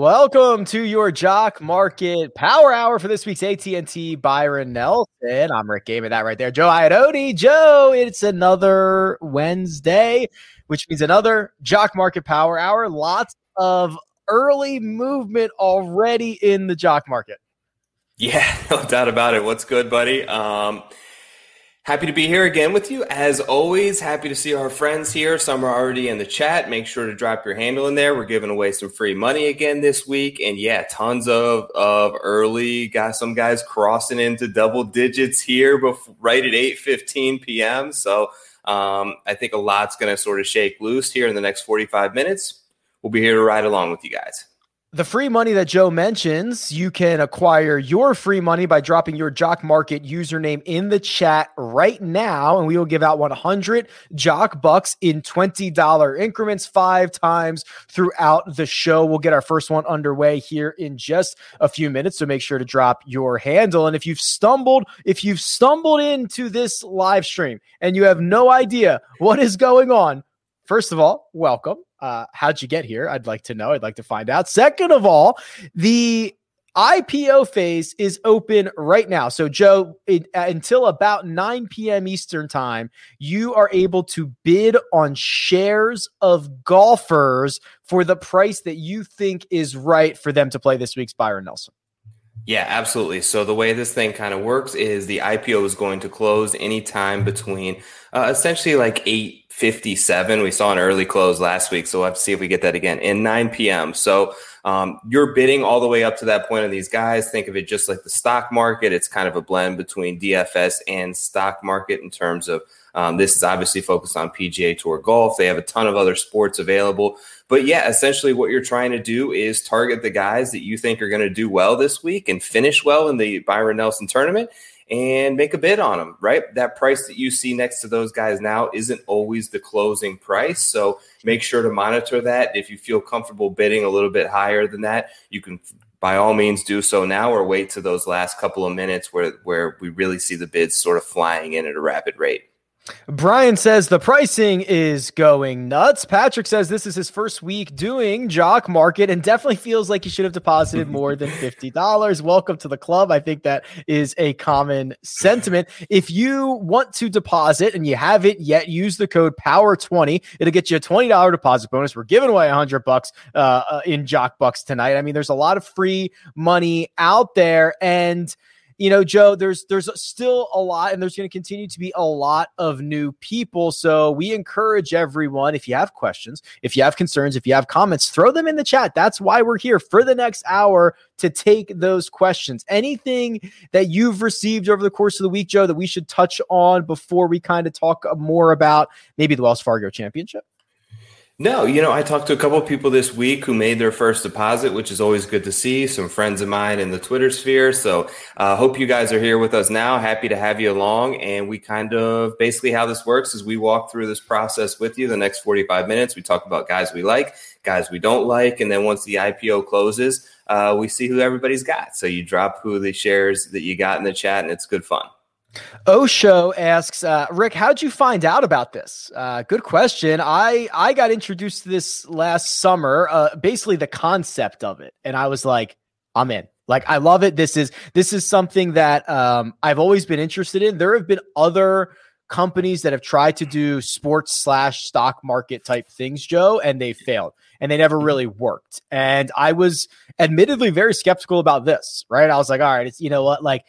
Welcome to your Jock Market Power Hour for this week's AT&T Byron Nelson. I'm Rick Gabe, that right there. Joe Iadoti. Joe, it's another Wednesday, which means another Jock Market Power Hour. Lots of early movement already in the Jock Market. Yeah, no doubt about it. What's good, buddy? Happy to be here again with you. As always, happy to see our friends here. Some are already in the chat. Make sure to drop your handle in there. We're giving away some free money again this week. And yeah, tons of early. Got some guys crossing into double digits here before, right at 8:15 p.m. So I think a lot's going to sort of shake loose here in the next 45 minutes. We'll be here to ride along with you guys. The free money that Joe mentions, you can acquire your free money by dropping your Jock Market username in the chat right now, and we will give out 100 Jock Bucks in $20 increments 5 times throughout the show. We'll get our first one underway here in just a few minutes, so make sure to drop your handle. And if you've stumbled into this live stream and you have no idea what is going on, first of all, welcome. How'd you get here? I'd like to know. I'd like to find out. Second of all, the IPO phase is open right now. So, Joe, until about 9 p.m. Eastern time, you are able to bid on shares of golfers for the price that you think is right for them to play this week's Byron Nelson. Yeah, absolutely. So the way this thing kind of works is the IPO is going to close anytime between essentially like 8:57. We saw an early close last week, so we'll have to see if we get that again, and 9 p.m. So you're bidding all the way up to that point on these guys. Think of it just like the stock market. It's kind of a blend between DFS and stock market in terms of this is obviously focused on PGA Tour golf. They have a ton of other sports available. But yeah, essentially what you're trying to do is target the guys that you think are going to do well this week and finish well in the Byron Nelson tournament and make a bid on them, right? That price that you see next to those guys now isn't always the closing price. So make sure to monitor that. If you feel comfortable bidding a little bit higher than that, you can by all means do so now, or wait to those last couple of minutes where we really see the bids sort of flying in at a rapid rate. Brian says the pricing is going nuts. Patrick says this is his first week doing Jock Market and definitely feels like he should have deposited more than $50. Welcome to the club. I think that is a common sentiment. If you want to deposit and you haven't yet, use the code POWER20. It'll get you a $20 deposit bonus. We're giving away 100 bucks in Jock Bucks tonight. I mean, there's a lot of free money out there, and you know, Joe, there's still a lot, and there's going to continue to be a lot of new people. So we encourage everyone, if you have questions, if you have concerns, if you have comments, throw them in the chat. That's why we're here for the next hour to take those questions. Anything that you've received over the course of the week, Joe, that we should touch on before we kind of talk more about maybe the Wells Fargo Championship? No, you know, I talked to a couple of people this week who made their first deposit, which is always good to see. Some friends of mine in the Twitter sphere. So hope you guys are here with us now. Happy to have you along. And we kind of basically how this works is we walk through this process with you the next 45 minutes. We talk about guys we like, guys we don't like. And then once the IPO closes, we see who everybody's got. So you drop who the shares that you got in the chat, and it's good fun. Osho asks, Rick, how'd you find out about this? Good question. I got introduced to this last summer, basically the concept of it. And I was like, I'm in. Like, I love it. This is something that I've always been interested in. There have been other companies that have tried to do sports/stock market type things, Joe, and they failed and they never really worked. And I was admittedly very skeptical about this, right? I was like, all right, it's, you know what, like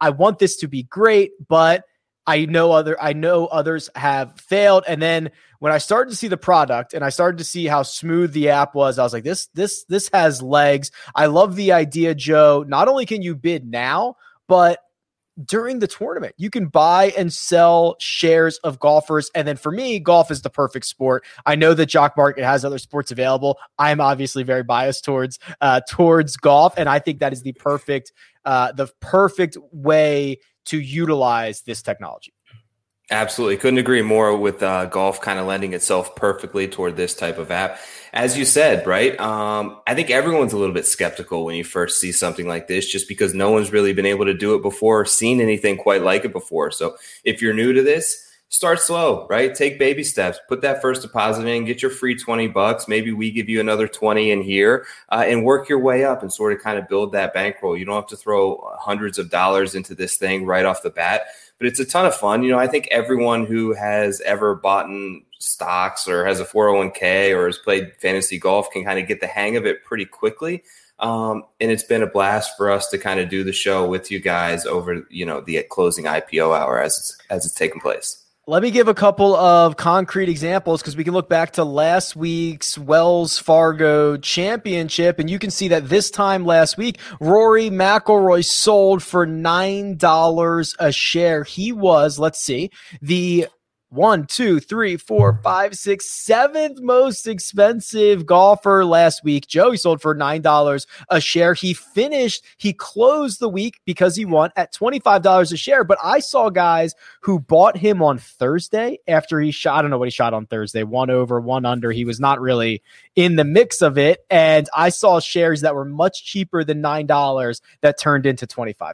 I want this to be great, but I know others have failed. And then when I started to see the product and I started to see how smooth the app was, I was like, this has legs. I love the idea, Joe. Not only can you bid now, but during the tournament, you can buy and sell shares of golfers. And then for me, golf is the perfect sport. I know that Jock Market has other sports available. I'm obviously very biased towards golf. And I think that is the perfect way to utilize this technology. Absolutely. Couldn't agree more with golf kind of lending itself perfectly toward this type of app. As you said, right? I think everyone's a little bit skeptical when you first see something like this, just because no one's really been able to do it before or seen anything quite like it before. So if you're new to this, start slow, right? Take baby steps, put that first deposit in, get your free $20. Maybe we give you another 20 in here and work your way up and sort of kind of build that bankroll. You don't have to throw hundreds of dollars into this thing right off the bat, but it's a ton of fun. You know, I think everyone who has ever bought stocks or has a 401k or has played fantasy golf can kind of get the hang of it pretty quickly. And it's been a blast for us to kind of do the show with you guys over, you know, the closing IPO hour as it's taking place. Let me give a couple of concrete examples because we can look back to last week's Wells Fargo Championship, and you can see that this time last week, Rory McIlroy sold for $9 a share. He was, let's see, the 7th most expensive golfer last week. Joe, he sold for $9 a share. He closed the week because he won at $25 a share. But I saw guys who bought him on Thursday after he shot. I don't know what he shot on Thursday. One over, one under. He was not really in the mix of it. And I saw shares that were much cheaper than $9 that turned into $25.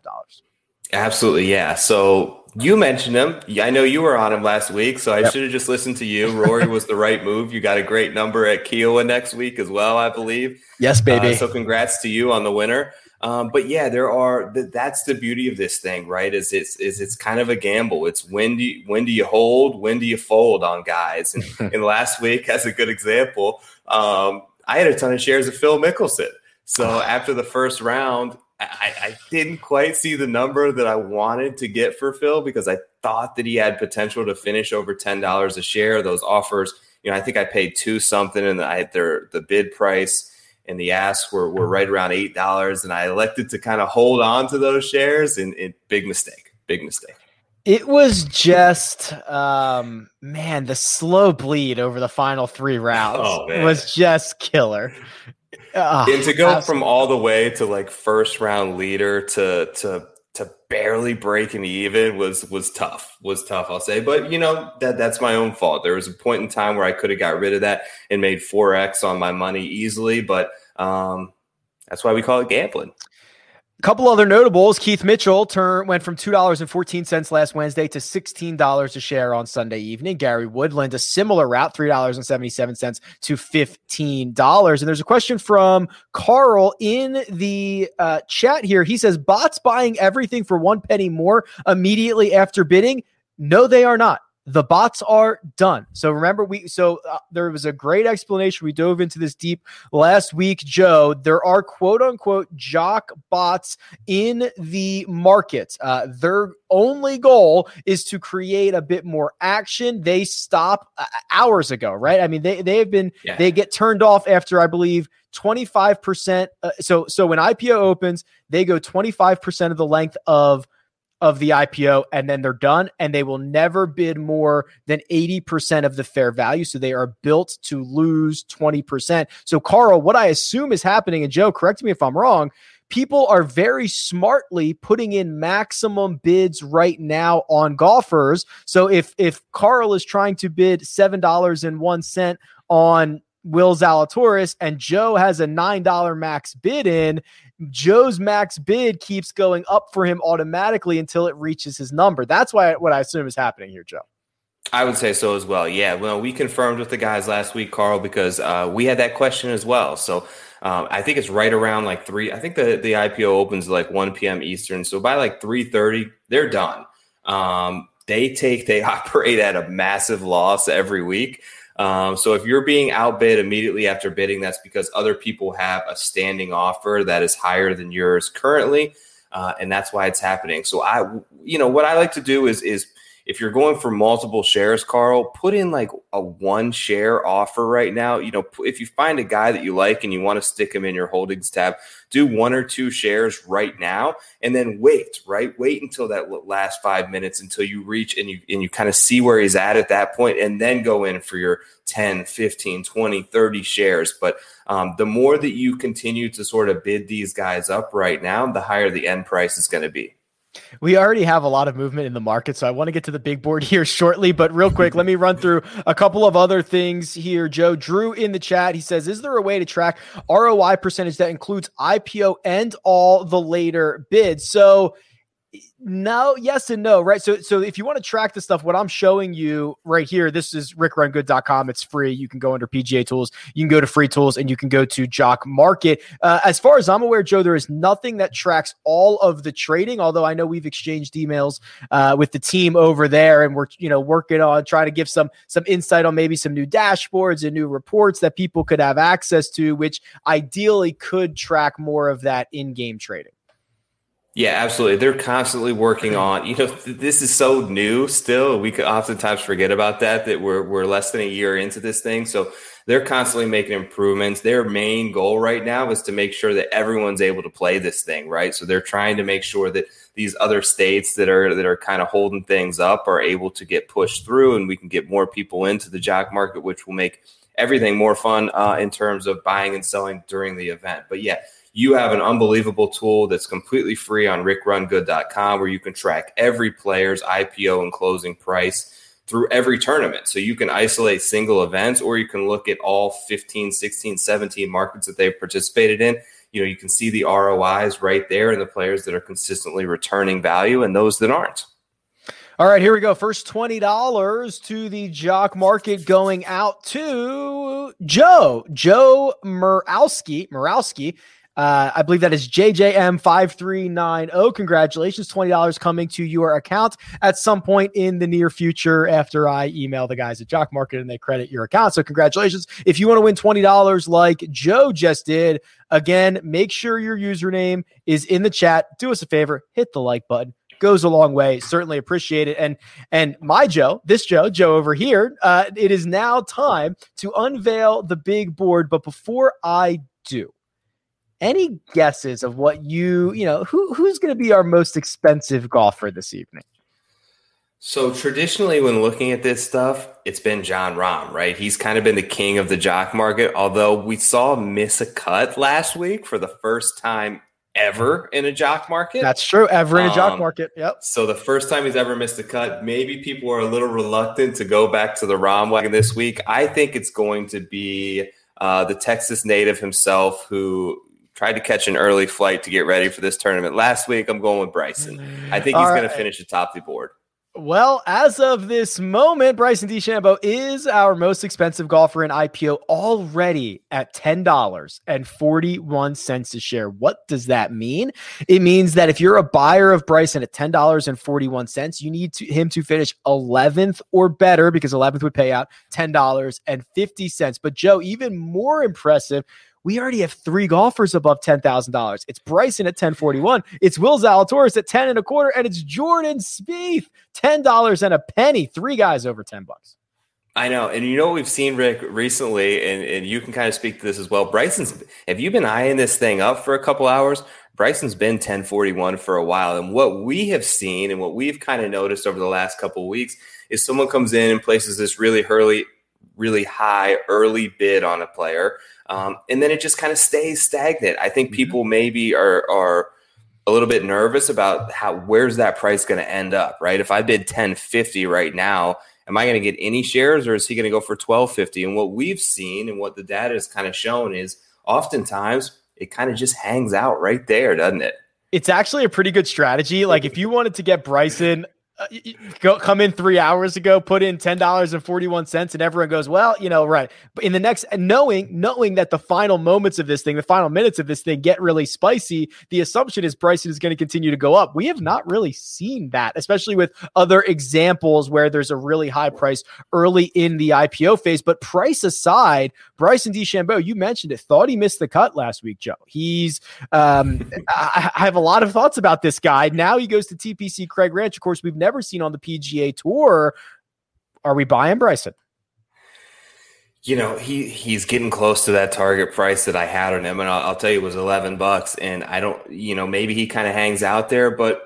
Absolutely. Yeah. So you mentioned him. I know you were on him last week, so I should have just listened to you. Rory was the right move. You got a great number at Kiawah next week as well, I believe. Yes, baby. So congrats to you on the winner. But yeah, that's the beauty of this thing, right? It's kind of a gamble. It's when do you hold, when do you fold on guys? And last week, as a good example, I had a ton of shares of Phil Mickelson. So after the first round, I didn't quite see the number that I wanted to get for Phil because I thought that he had potential to finish over $10 a share. Those offers, you know, I think I paid $2 something, and the bid price and the ask were right around $8, and I elected to kind of hold on to those shares, and big mistake. It was just, the slow bleed over the final three rounds was just killer. And to go from all the way to like first round leader to barely breaking even was tough, I'll say. But, you know, that's my own fault. There was a point in time where I could have got rid of that and made 4x on my money easily. But that's why we call it gambling. Couple other notables. Keith Mitchell went from $2.14 last Wednesday to $16 a share on Sunday evening. Gary Woodland, a similar route, $3.77 to $15. And there's a question from Carl in the chat here. He says, bots buying everything for 1 penny more immediately after bidding? No, they are not. The bots are done. So remember, there was a great explanation. We dove into this deep last week, Joe. There are quote unquote jock bots in the market. Their only goal is to create a bit more action. They stop hours ago, right? I mean, they get turned off after, I believe, 25%. So when IPO opens, they go 25% of the length of the IPO, and then they're done, and they will never bid more than 80% of the fair value. So they are built to lose 20%. So Carl, what I assume is happening, and Joe, correct me if I'm wrong, people are very smartly putting in maximum bids right now on golfers. So if Carl is trying to bid $7.01 on Will Zalatoris, and Joe has a $9 max bid in, Joe's max bid keeps going up for him automatically until it reaches his number. That's what I assume is happening here, Joe. I would say so as well. Yeah, well, we confirmed with the guys last week, Carl, because we had that question as well. So I think it's right around like 3. I think the IPO opens like 1 p.m. Eastern. So by like 3:30, they're done. They operate at a massive loss every week. So if you're being outbid immediately after bidding, that's because other people have a standing offer that is higher than yours currently. And that's why it's happening. So what I like to do is if you're going for multiple shares, Carl, put in like a 1 share offer right now. You know, if you find a guy that you like and you want to stick him in your holdings tab, do 1 or 2 shares right now, and then wait, right? Wait until that last 5 minutes, until you reach and you kind of see where he's at that point, and then go in for your 10, 15, 20, 30 shares. But the more that you continue to sort of bid these guys up right now, the higher the end price is going to be. We already have a lot of movement in the market, so I want to get to the big board here shortly, but real quick, let me run through a couple of other things here, Joe. Drew in the chat, he says, is there a way to track ROI percentage that includes IPO and all the later bids? So No, yes and no, right? So if you want to track this stuff, what I'm showing you right here, this is rickrungood.com. It's free. You can go under PGA Tools. You can go to Free Tools, and you can go to Jock Market. As far as I'm aware, Joe, there is nothing that tracks all of the trading, although I know we've exchanged emails with the team over there, and we're working on trying to give some insight on maybe some new dashboards and new reports that people could have access to, which ideally could track more of that in-game trading. Yeah, absolutely. They're constantly working on, this is so new still. We could oftentimes forget about that we're less than a year into this thing. So they're constantly making improvements. Their main goal right now is to make sure that everyone's able to play this thing, right? So they're trying to make sure that these other states that are kind of holding things up are able to get pushed through, and we can get more people into the Jock Market, which will make everything more fun in terms of buying and selling during the event. But yeah, you have an unbelievable tool that's completely free on rickrungood.com where you can track every player's IPO and closing price through every tournament. So you can isolate single events, or you can look at all 15, 16, 17 markets that they've participated in. You can see the ROIs right there and the players that are consistently returning value and those that aren't. All right, here we go. First $20 to the Jock Market going out to Joe Murowski. I believe that is JJM5390. Congratulations. $20 coming to your account at some point in the near future after I email the guys at Jock Market and they credit your account. So congratulations. If you want to win $20 like Joe just did, again, make sure your username is in the chat. Do us a favor. Hit the like button. Goes a long way. Certainly appreciate it. And my Joe, Joe over here, it is now time to unveil the big board. But before I do, any guesses of what who's going to be our most expensive golfer this evening? So traditionally when looking at this stuff, it's been Jon Rahm, right? He's kind of been the king of the Jock Market, although we saw miss a cut last week for the first time ever in a Jock Market. That's true. Ever in a Jock Market. Yep. So the first time he's ever missed a cut, maybe people are a little reluctant to go back to the Rahm wagon this week. I think it's going to be the Texas native himself who tried to catch an early flight to get ready for this tournament last week. I'm going with Bryson. I think he's going to finish atop the board. Well, as of this moment, Bryson DeChambeau is our most expensive golfer in IPO, already at $10.41 a share. What does that mean? It means that if you're a buyer of Bryson at $10.41, you need him to finish 11th or better, because 11th would pay out $10.50. But Joe, even more impressive, we already have three golfers above $10,000. It's Bryson at $10.41. It's Will Zalatoris at $10.25, and it's Jordan Spieth, $10.01. Three guys over $10. I know, and what we've seen, Rick, recently, and you can kind of speak to this as well. Bryson's, have you been eyeing this thing up for a couple hours? Bryson's been $10.41 for a while, and what we have seen and what we've kind of noticed over the last couple of weeks is someone comes in and places this really high early bid on a player. And then it just kind of stays stagnant. I think people maybe are a little bit nervous about where's that price going to end up, right? If I bid $10.50 right now, am I going to get any shares, or is he going to go for $12.50? And what we've seen and what the data has kind of shown is oftentimes it kind of just hangs out right there, doesn't it? It's actually a pretty good strategy. Like if you wanted to get Bryson – come in 3 hours ago, put in $10.41, and everyone goes, well, right. But in the next, knowing that the final moments of this thing, the final minutes of this thing get really spicy, the assumption is Bryson is going to continue to go up. We have not really seen that, especially with other examples where there's a really high price early in the IPO phase. But price aside, Bryson DeChambeau, you mentioned it, thought he missed the cut last week, Joe. He's, I have a lot of thoughts about this guy. Now he goes to TPC Craig Ranch. Of course, we've never seen on the PGA Tour. Are we buying Bryson? He's getting close to that target price that I had on him, and I'll tell you, it was $11. And I don't, maybe he kind of hangs out there, but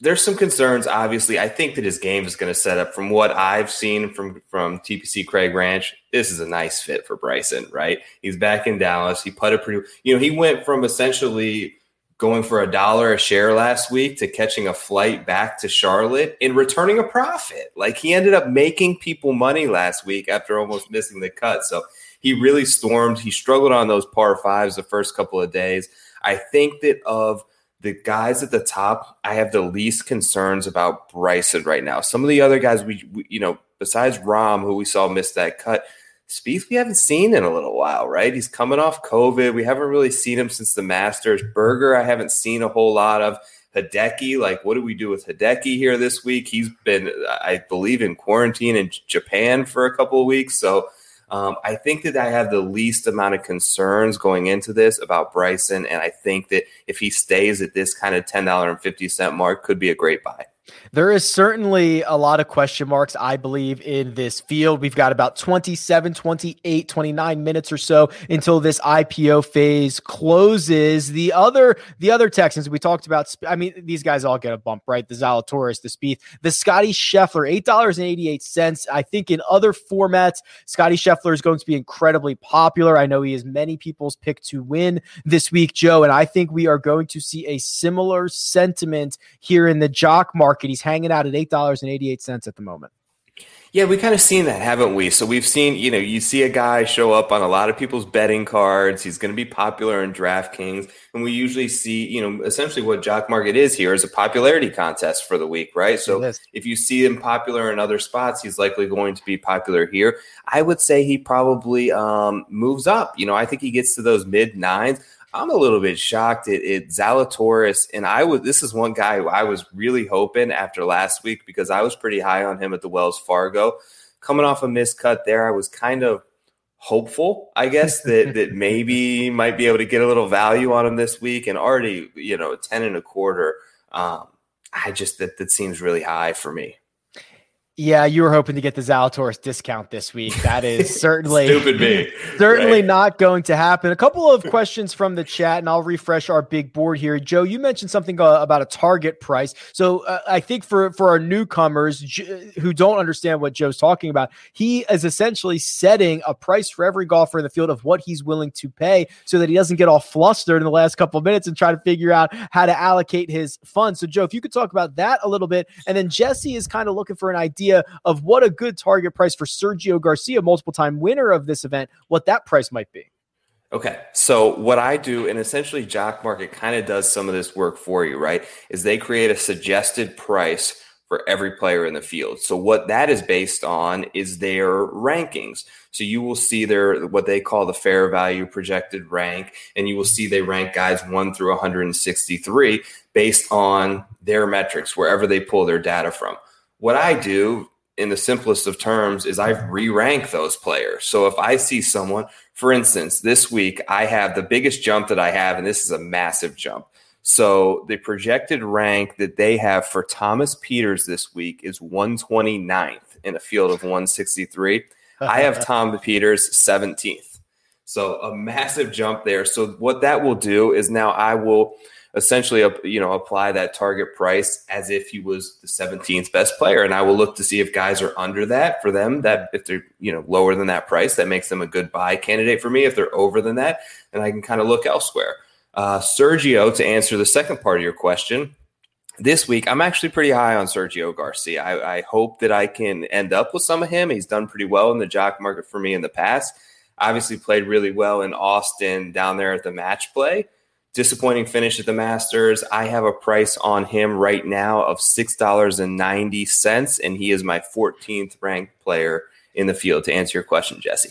there's some concerns. Obviously, I think that his game is going to set up. From what I've seen from TPC Craig Ranch, this is a nice fit for Bryson, right? He's back in Dallas. He putted pretty. He went from essentially going for $1 a share last week to catching a flight back to Charlotte and returning a profit. Like, he ended up making people money last week after almost missing the cut. So he really stormed. He struggled on those par fives the first couple of days. I think that of the guys at the top, I have the least concerns about Bryson right now. Some of the other guys, we you know, besides Rahm, who we saw miss that cut, Spieth we haven't seen in a little while, right? He's coming off COVID. We haven't really seen him since the Masters. Berger I haven't seen a whole lot of. Hideki, like, what do we do with Hideki here this week? He's been, I believe, in quarantine in Japan for a couple of weeks. So I think that I have the least amount of concerns going into this about Bryson, and I think that if he stays at this kind of $10.50 mark, could be a great buy. There is certainly a lot of question marks, I believe, in this field. We've got about 27, 28, 29 minutes or so until this IPO phase closes. The other Texans we talked about, I mean, these guys all get a bump, right? The Zalatoris, the Spieth, the Scottie Scheffler, $8.88. I think in other formats, Scottie Scheffler is going to be incredibly popular. I know he is many people's pick to win this week, Joe, and I think we are going to see a similar sentiment here in the Jock Market. He's hanging out at $8.88 at the moment. Yeah, we kind of seen that, haven't we? So we've seen, you know, you see a guy show up on a lot of people's betting cards. He's going to be popular in DraftKings. And we usually see, you know, essentially what Jock Market is here is a popularity contest for the week, right? So if you see him popular in other spots, he's likely going to be popular here. I would say he probably moves up. You know, I think he gets to those mid-9s. I'm a little bit shocked at Zalatoris, and this is one guy who I was really hoping after last week because I was pretty high on him at the Wells Fargo. Coming off a missed cut there, I was kind of hopeful, I guess, that maybe might be able to get a little value on him this week, and already, you know, 10.25. I just that seems really high for me. Yeah, you were hoping to get the Zalatoris discount this week. That is certainly stupid me. Certainly right? Not going to happen. A couple of questions from the chat, and I'll refresh our big board here. Joe, you mentioned something about a target price. So I think for our newcomers who don't understand what Joe's talking about, he is essentially setting a price for every golfer in the field of what he's willing to pay so that he doesn't get all flustered in the last couple of minutes and try to figure out how to allocate his funds. So Joe, if you could talk about that a little bit. And then Jesse is kind of looking for an idea of what a good target price for Sergio Garcia, multiple-time winner of this event, what that price might be. Okay, so what I do, and essentially Jock Market kind of does some of this work for you, right, is they create a suggested price for every player in the field. So what that is based on is their rankings. So you will see their what they call the fair value projected rank, and you will see they rank guys 1 through 163 based on their metrics, wherever they pull their data from. What I do in the simplest of terms is I re-rank those players. So if I see someone, for instance, this week, I have the biggest jump that I have, and this is a massive jump. So the projected rank that they have for Thomas Pieters this week is 129th in a field of 163. I have Tom Pieters 17th. So a massive jump there. So what that will do is now I will essentially, you know, apply that target price as if he was the 17th best player. And I will look to see if guys are under that for them, that if they're, you know, lower than that price, that makes them a good buy candidate for me. If they're over than that, and I can kind of look elsewhere. Sergio, to answer the second part of your question, this week, I'm actually pretty high on Sergio Garcia. I hope that I can end up with some of him. He's done pretty well in the Jock Market for me in the past. Obviously played really well in Austin down there at the match play. Disappointing finish at the Masters. I have a price on him right now of $6.90, and he is my 14th ranked player in the field, to answer your question, Jesse.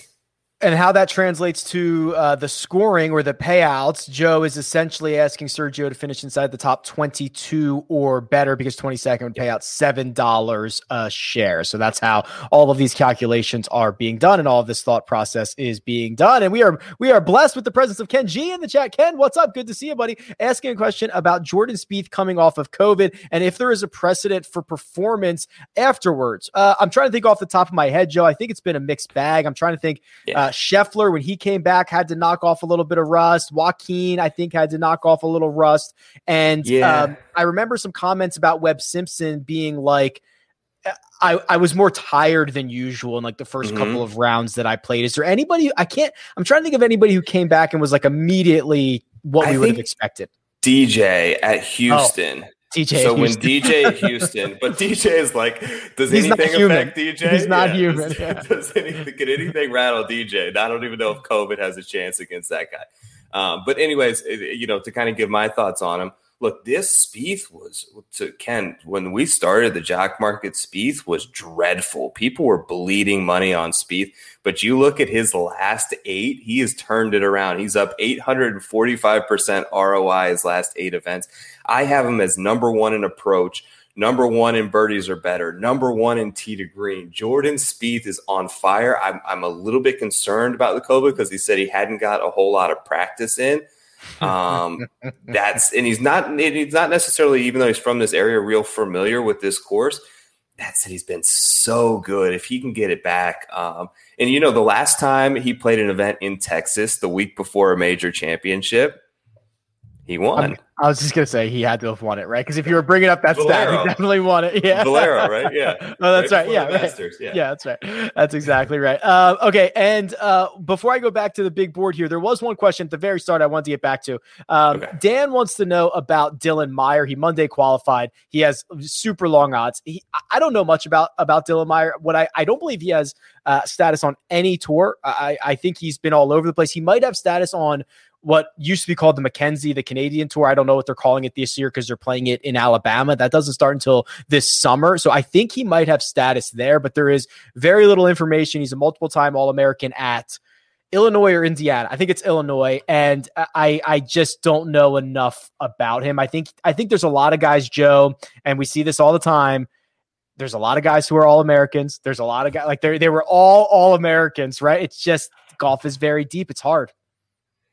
And how that translates to the scoring or the payouts, Joe is essentially asking Sergio to finish inside the top 22 or better, because 22nd would pay out $7 a share. So that's how all of these calculations are being done, and all of this thought process is being done. And we are blessed with the presence of Ken G in the chat. Ken, what's up? Good to see you, buddy. Asking a question about Jordan Spieth coming off of COVID and if there is a precedent for performance afterwards. I'm trying to think off the top of my head, Joe. I think it's been a mixed bag. I'm trying to think. Yeah. Scheffler, when he came back, had to knock off a little bit of rust. Joaquin, I think, had to knock off a little rust. And yeah. I remember some comments about Webb Simpson being like, I was more tired than usual in like the first couple of rounds that I played. Is there anybody? I'm trying to think of anybody who came back and was like immediately what we would have expected. DJ at Houston. Oh. DJ so Houston. When DJ Houston, but DJ is like, does he's anything affect DJ? He's not human. Can anything rattle DJ? I don't even know if COVID has a chance against that guy. But anyways, you know, to kind of give my thoughts on him, Look, this Spieth was, to Ken, when we started the Jock Market, Spieth was dreadful. People were bleeding money on Spieth. But you look at his last eight, he has turned it around. He's up 845% ROI his last eight events. I have him as number one in approach, number one in birdies or better, number one in tee to green. Jordan Spieth is on fire. I'm a little bit concerned about the COVID because he said he hadn't got a whole lot of practice in. That's, and he's not necessarily, even though he's from this area, real familiar with this course. That's it. He's been so good. If he can get it back. And you know, the last time he played an event in Texas, the week before a major championship, he won. I was just going to say he had to have won it, right? Because if you were bringing up that Valero stat, he definitely won it. Yeah. Valero, right? Yeah. Oh, that's right. Yeah, right. Yeah, that's right. That's exactly right. Okay. And before I go back to the big board here, there was one question at the very start I wanted to get back to. Okay. Dan wants to know about Dylan Meyer. He Monday qualified. He has super long odds. I don't know much about Dylan Meyer. What I don't believe he has status on any tour. I think he's been all over the place. He might have status on what used to be called the Mackenzie, the Canadian tour. I don't know what they're calling it this year because they're playing it in Alabama. That doesn't start until this summer. So I think he might have status there, but there is very little information. He's a multiple-time All-American at Illinois or Indiana. I think it's Illinois. And I just don't know enough about him. I think there's a lot of guys, Joe, and we see this all the time. There's a lot of guys who are All-Americans. There's a lot of guys, like they were all Americans, right? It's just golf is very deep. It's hard.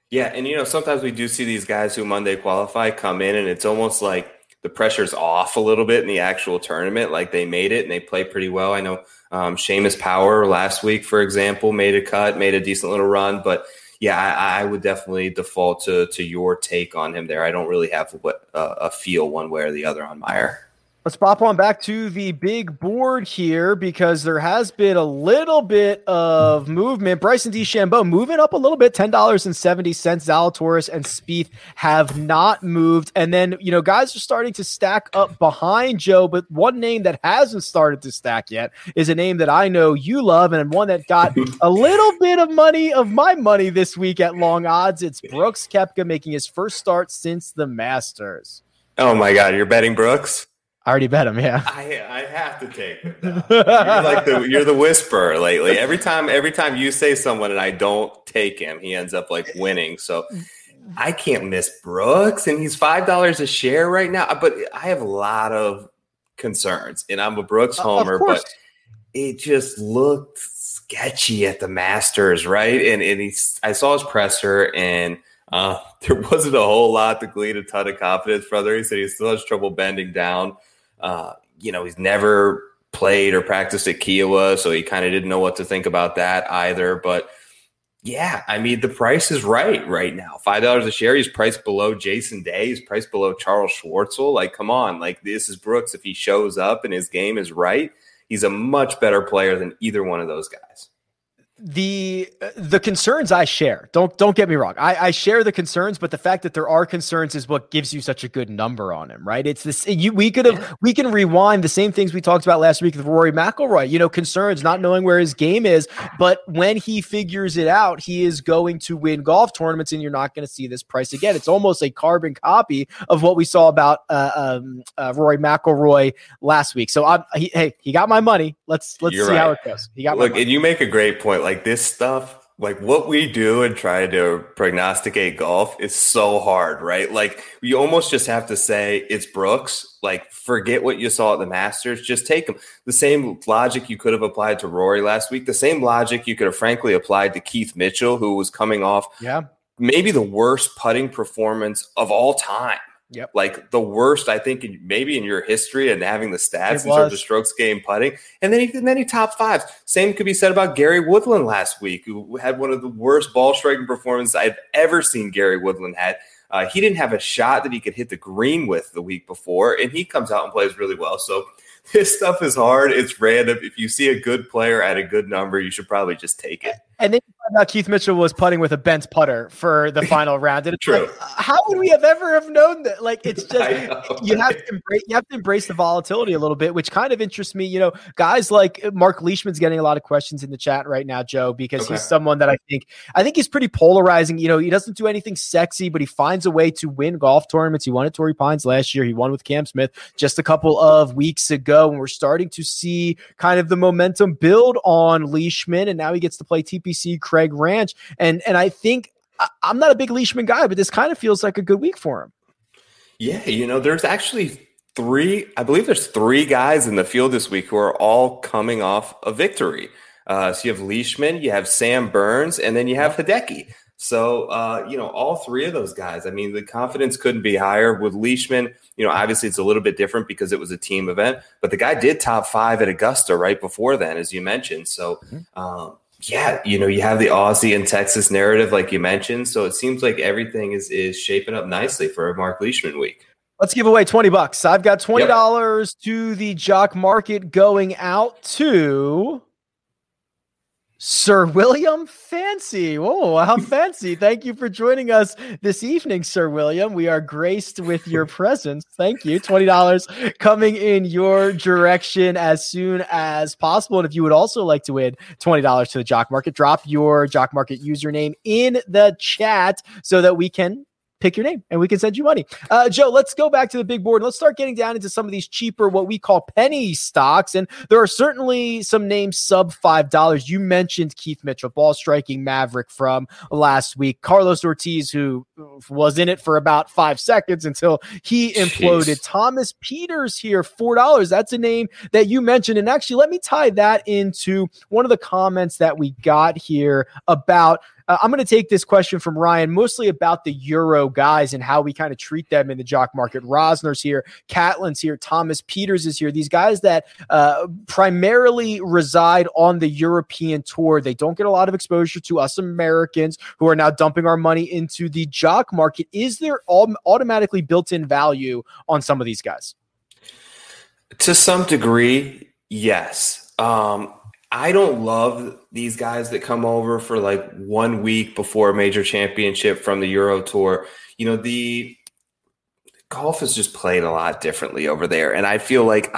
Yeah, and you know, sometimes we do see these guys who Monday qualify come in, and it's almost like the pressure's off a little bit in the actual tournament. Like they made it and they play pretty well. I know Seamus Power last week, for example, made a cut, made a decent little run. But yeah, I would definitely default to your take on him there. I don't really have a feel one way or the other on Meyer. Let's pop on back to the big board here because there has been a little bit of movement. Bryson DeChambeau moving up a little bit, $10.70. Zalatoris and Spieth have not moved. And then, you know, guys are starting to stack up behind Joe, but one name that hasn't started to stack yet is a name that I know you love and one that got a little bit of money, of my money this week at long odds. It's Brooks Koepka making his first start since the Masters. Oh, my God. You're betting Brooks? I already bet him, yeah. I have to take him. You're the whisperer lately. Every time you say someone and I don't take him, he ends up like winning. So I can't miss Brooks, and he's $5 a share right now. But I have a lot of concerns, and I'm a Brooks homer, but it just looked sketchy at the Masters, right? And I saw his presser, and there wasn't a whole lot to glean a ton of confidence from there. He said he still has trouble bending down. You know, he's never played or practiced at Kiawah, so he kind of didn't know what to think about that either. But yeah, I mean, the price is right now. $5 a share. He's priced below Jason Day. He's priced below Charles Schwartzel. Like, come on. Like, this is Brooks. If he shows up and his game is right, he's a much better player than either one of those guys. The concerns I share, don't get me wrong. I share the concerns, but the fact that there are concerns is what gives you such a good number on him, right? It's this, we can rewind the same things we talked about last week with Rory McIlroy, you know, concerns, not knowing where his game is, but when he figures it out, he is going to win golf tournaments and you're not going to see this price again. It's almost a carbon copy of what we saw about Rory McIlroy last week. So he got my money. Let's see how it goes. He got my money. And you make a great point. Like this stuff, like what we do and try to prognosticate golf is so hard, right? Like you almost just have to say it's Brooks. Like forget what you saw at the Masters. Just take him. The same logic you could have applied to Rory last week. The same logic you could have frankly applied to Keith Mitchell, who was coming off maybe the worst putting performance of all time. Yep. Like the worst, I think, maybe in your history and having the stats in terms of strokes game putting. And then he top fives. Same could be said about Gary Woodland last week, who had one of the worst ball striking performances I've ever seen Gary Woodland had. He didn't have a shot that he could hit the green with the week before, and he comes out and plays really well. So this stuff is hard. It's random. If you see a good player at a good number, you should probably just take it. And then you find out Keith Mitchell was putting with a bent putter for the final round. And it's true. Like, how would we have ever have known that? Like, it's just, you have to embrace the volatility a little bit, which kind of interests me. You know, guys like Mark Leishman's getting a lot of questions in the chat right now, Joe, because he's someone that I think he's pretty polarizing. You know, he doesn't do anything sexy, but he finds a way to win golf tournaments. He won at Torrey Pines last year. He won with Cam Smith just a couple of weeks ago. And we're starting to see kind of the momentum build on Leishman. And now he gets to play TPC Craig Ranch. And I think I'm not a big Leishman guy, but this kind of feels like a good week for him. Yeah. You know, there's actually three guys in the field this week who are all coming off a victory. So you have Leishman, you have Sam Burns, and then you have Hideki. So, you know, all three of those guys, I mean, the confidence couldn't be higher with Leishman. You know, obviously it's a little bit different because it was a team event, but the guy did top five at Augusta right before then, as you mentioned. So, yeah, you know, you have the Aussie and Texas narrative, like you mentioned. So it seems like everything is shaping up nicely for a Mark Leishman week. Let's give away $20. I've got $20 to the Jock Market going out to Sir William Fancy. Whoa, how fancy. Thank you for joining us this evening, Sir William. We are graced with your presence. Thank you. $20 coming in your direction as soon as possible. And if you would also like to win $20 to the Jock Market, drop your Jock Market username in the chat so that we can pick your name and we can send you money. Joe, let's go back to the big board. Let's start getting down into some of these cheaper, what we call penny stocks. And there are certainly some names sub $5. You mentioned Keith Mitchell, ball striking maverick from last week. Carlos Ortiz, who was in it for about 5 seconds until he imploded. Thomas Pieters here, $4. That's a name that you mentioned. And actually, let me tie that into one of the comments that we got here about I'm going to take this question from Ryan, mostly about the Euro guys and how we kind of treat them in the Jock Market. Rosner's here, Catlin's here, Thomas Pieters is here. These guys that primarily reside on the European tour. They don't get a lot of exposure to us Americans who are now dumping our money into the Jock Market. Is there automatically built-in value on some of these guys? To some degree, yes. I don't love these guys that come over for like 1 week before a major championship from the Euro Tour. You know, the golf is just played a lot differently over there. And I feel like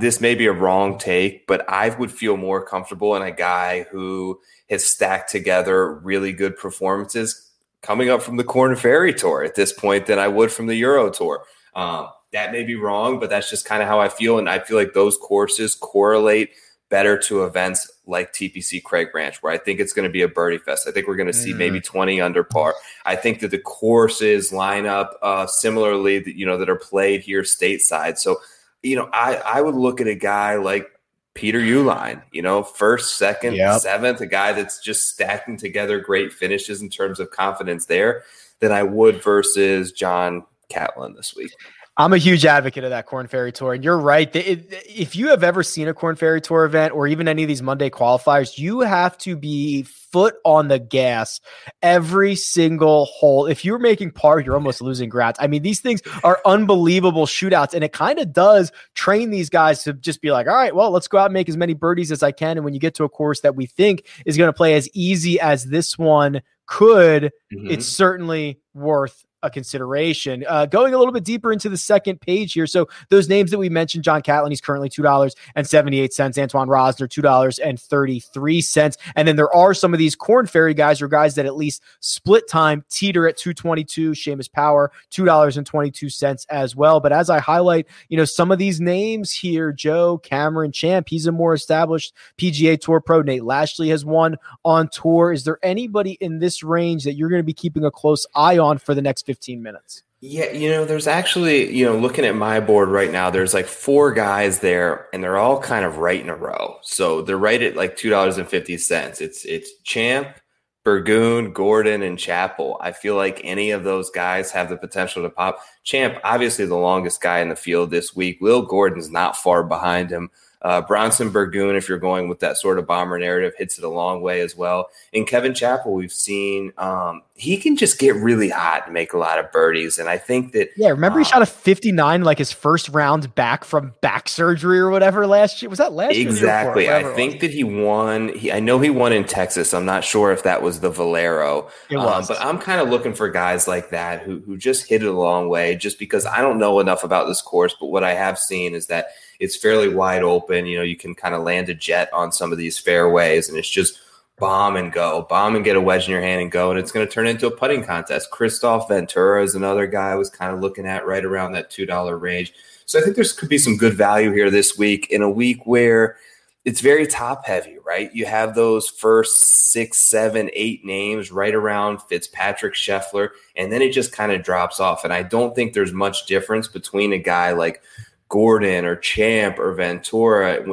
this may be a wrong take, but I would feel more comfortable in a guy who has stacked together really good performances coming up from the Korn Ferry Tour at this point than I would from the Euro Tour. That may be wrong, but that's just kind of how I feel. And I feel like those courses correlate better to events like TPC Craig Ranch, where I think it's going to be a birdie fest. I think we're going to see maybe 20 under par. I think that the courses line up similarly, that are played here stateside. So, you know, I would look at a guy like Peter Uline, you know, first, second, seventh, a guy that's just stacking together great finishes in terms of confidence there, than I would versus John Catlin this week. I'm a huge advocate of that Korn Ferry Tour, and you're right. If you have ever seen a Korn Ferry Tour event or even any of these Monday qualifiers, you have to be foot on the gas every single hole. If you're making par, you're almost losing ground. I mean, these things are unbelievable shootouts, and it kind of does train these guys to just be like, all right, well, let's go out and make as many birdies as I can. And when you get to a course that we think is going to play as easy as this one could, it's certainly worth a consideration. Going a little bit deeper into the second page here. So those names that we mentioned, John Catlin, he's currently $2.78. Antoine Rosner, $2.33. And then there are some of these Korn Ferry guys or guys that at least split time teeter at $2.22. Seamus Power, $2.22 as well. But as I highlight, you know, some of these names here, Joe, Cameron Champ, he's a more established PGA Tour pro. Nate Lashley has won on tour. Is there anybody in this range that you're going to be keeping a close eye on for the next 15 minutes? Yeah, you know, there's actually, you know, looking at my board right now, there's like four guys there and they're all kind of right in a row. So they're right at like $2.50. It's Champ, Burgoon, Gordon, and Chappell. I feel like any of those guys have the potential to pop. Champ, obviously the longest guy in the field this week. Will Gordon's not far behind him. Bronson Burgoon, if you're going with that sort of bomber narrative, hits it a long way as well. And Kevin Chappell, we've seen he can just get really hot and make a lot of birdies. And I think that he shot a 59 like his first round back from back surgery or whatever last year. Was that last year? Exactly. I think that he won. I know he won in Texas. I'm not sure if that was the Valero. It was. But I'm kind of looking for guys like that who just hit it a long way, just because I don't know enough about this course. But what I have seen is that it's fairly wide open. You know, you can kind of land a jet on some of these fairways, and it's just bomb and go, bomb and get a wedge in your hand and go, and it's going to turn into a putting contest. Christoph Ventura is another guy I was kind of looking at right around that $2 range. So I think there could be some good value here this week, in a week where it's very top heavy, right? You have those first 6, 7, 8 names right around Fitzpatrick, Scheffler, and then it just kind of drops off. And I don't think there's much difference between a guy like Gordon or Champ or Ventura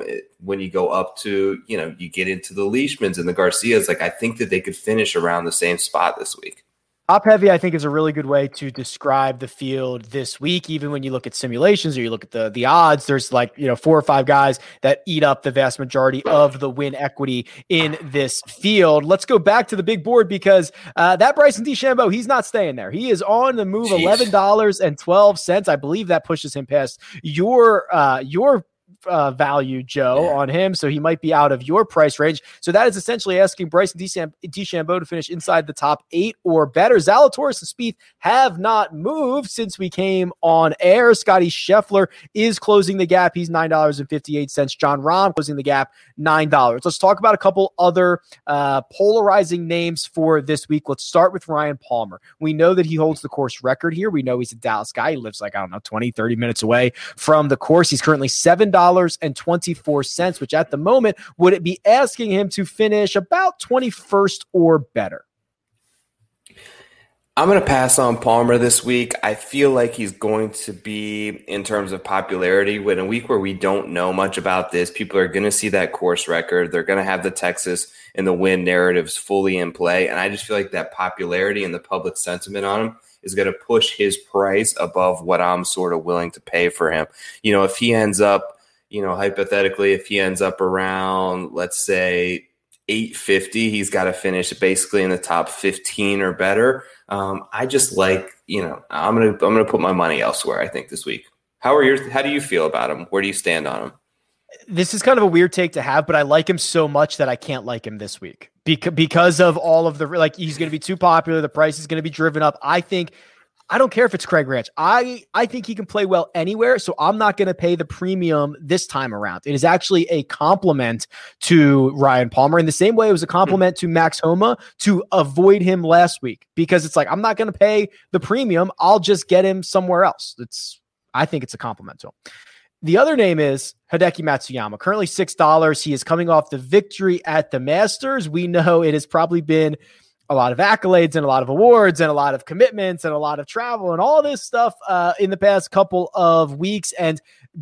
when you go up to, you know, you get into the Leishmans and the Garcias. Like, I think that they could finish around the same spot this week. Top heavy, I think, is a really good way to describe the field this week. Even when you look at simulations or you look at the odds, there's like, you know, 4 or 5 guys that eat up the vast majority of the win equity in this field. Let's go back to the big board, because that Bryson DeChambeau, he's not staying there. He is on the move. $11.12. I believe that pushes him past your value, Joe, on him. So he might be out of your price range. So that is essentially asking Bryson DeChambeau to finish inside the top 8 or better. Zalatoris and Spieth have not moved since we came on air. Scottie Scheffler is closing the gap. He's $9.58. Jon Rahm closing the gap, $9. Let's talk about a couple other polarizing names for this week. Let's start with Ryan Palmer. We know that he holds the course record here. We know he's a Dallas guy. He lives like, 20, 30 minutes away from the course. He's currently $7.24, which at the moment would it be asking him to finish about 21st or better. I'm going to pass on Palmer this week. I feel like he's going to be, in terms of popularity, when a week where we don't know much about this, people are going to see that course record. They're going to have the Texas and the win narratives fully in play. And I just feel like that popularity and the public sentiment on him is going to push his price above what I'm sort of willing to pay for him. You know, if he ends up, hypothetically, if he ends up around, let's say, 850, he's got to finish basically in the top 15 or better. I just like, I'm going to put my money elsewhere, I think, this week. How do you feel about him? Where do you stand on him? This is kind of a weird take to have, but I like him so much that I can't like him this week because of all of the, like, he's going to be too popular. The price is going to be driven up. I think, I don't care if it's Craig Ranch. I think he can play well anywhere, so I'm not going to pay the premium this time around. It is actually a compliment to Ryan Palmer in the same way it was a compliment to Max Homa to avoid him last week, because it's like, I'm not going to pay the premium. I'll just get him somewhere else. I think it's a compliment to him. The other name is Hideki Matsuyama, currently $6. He is coming off the victory at the Masters. We know it has probably been a lot of accolades and a lot of awards and a lot of commitments and a lot of travel and all this stuff in the past couple of weeks. And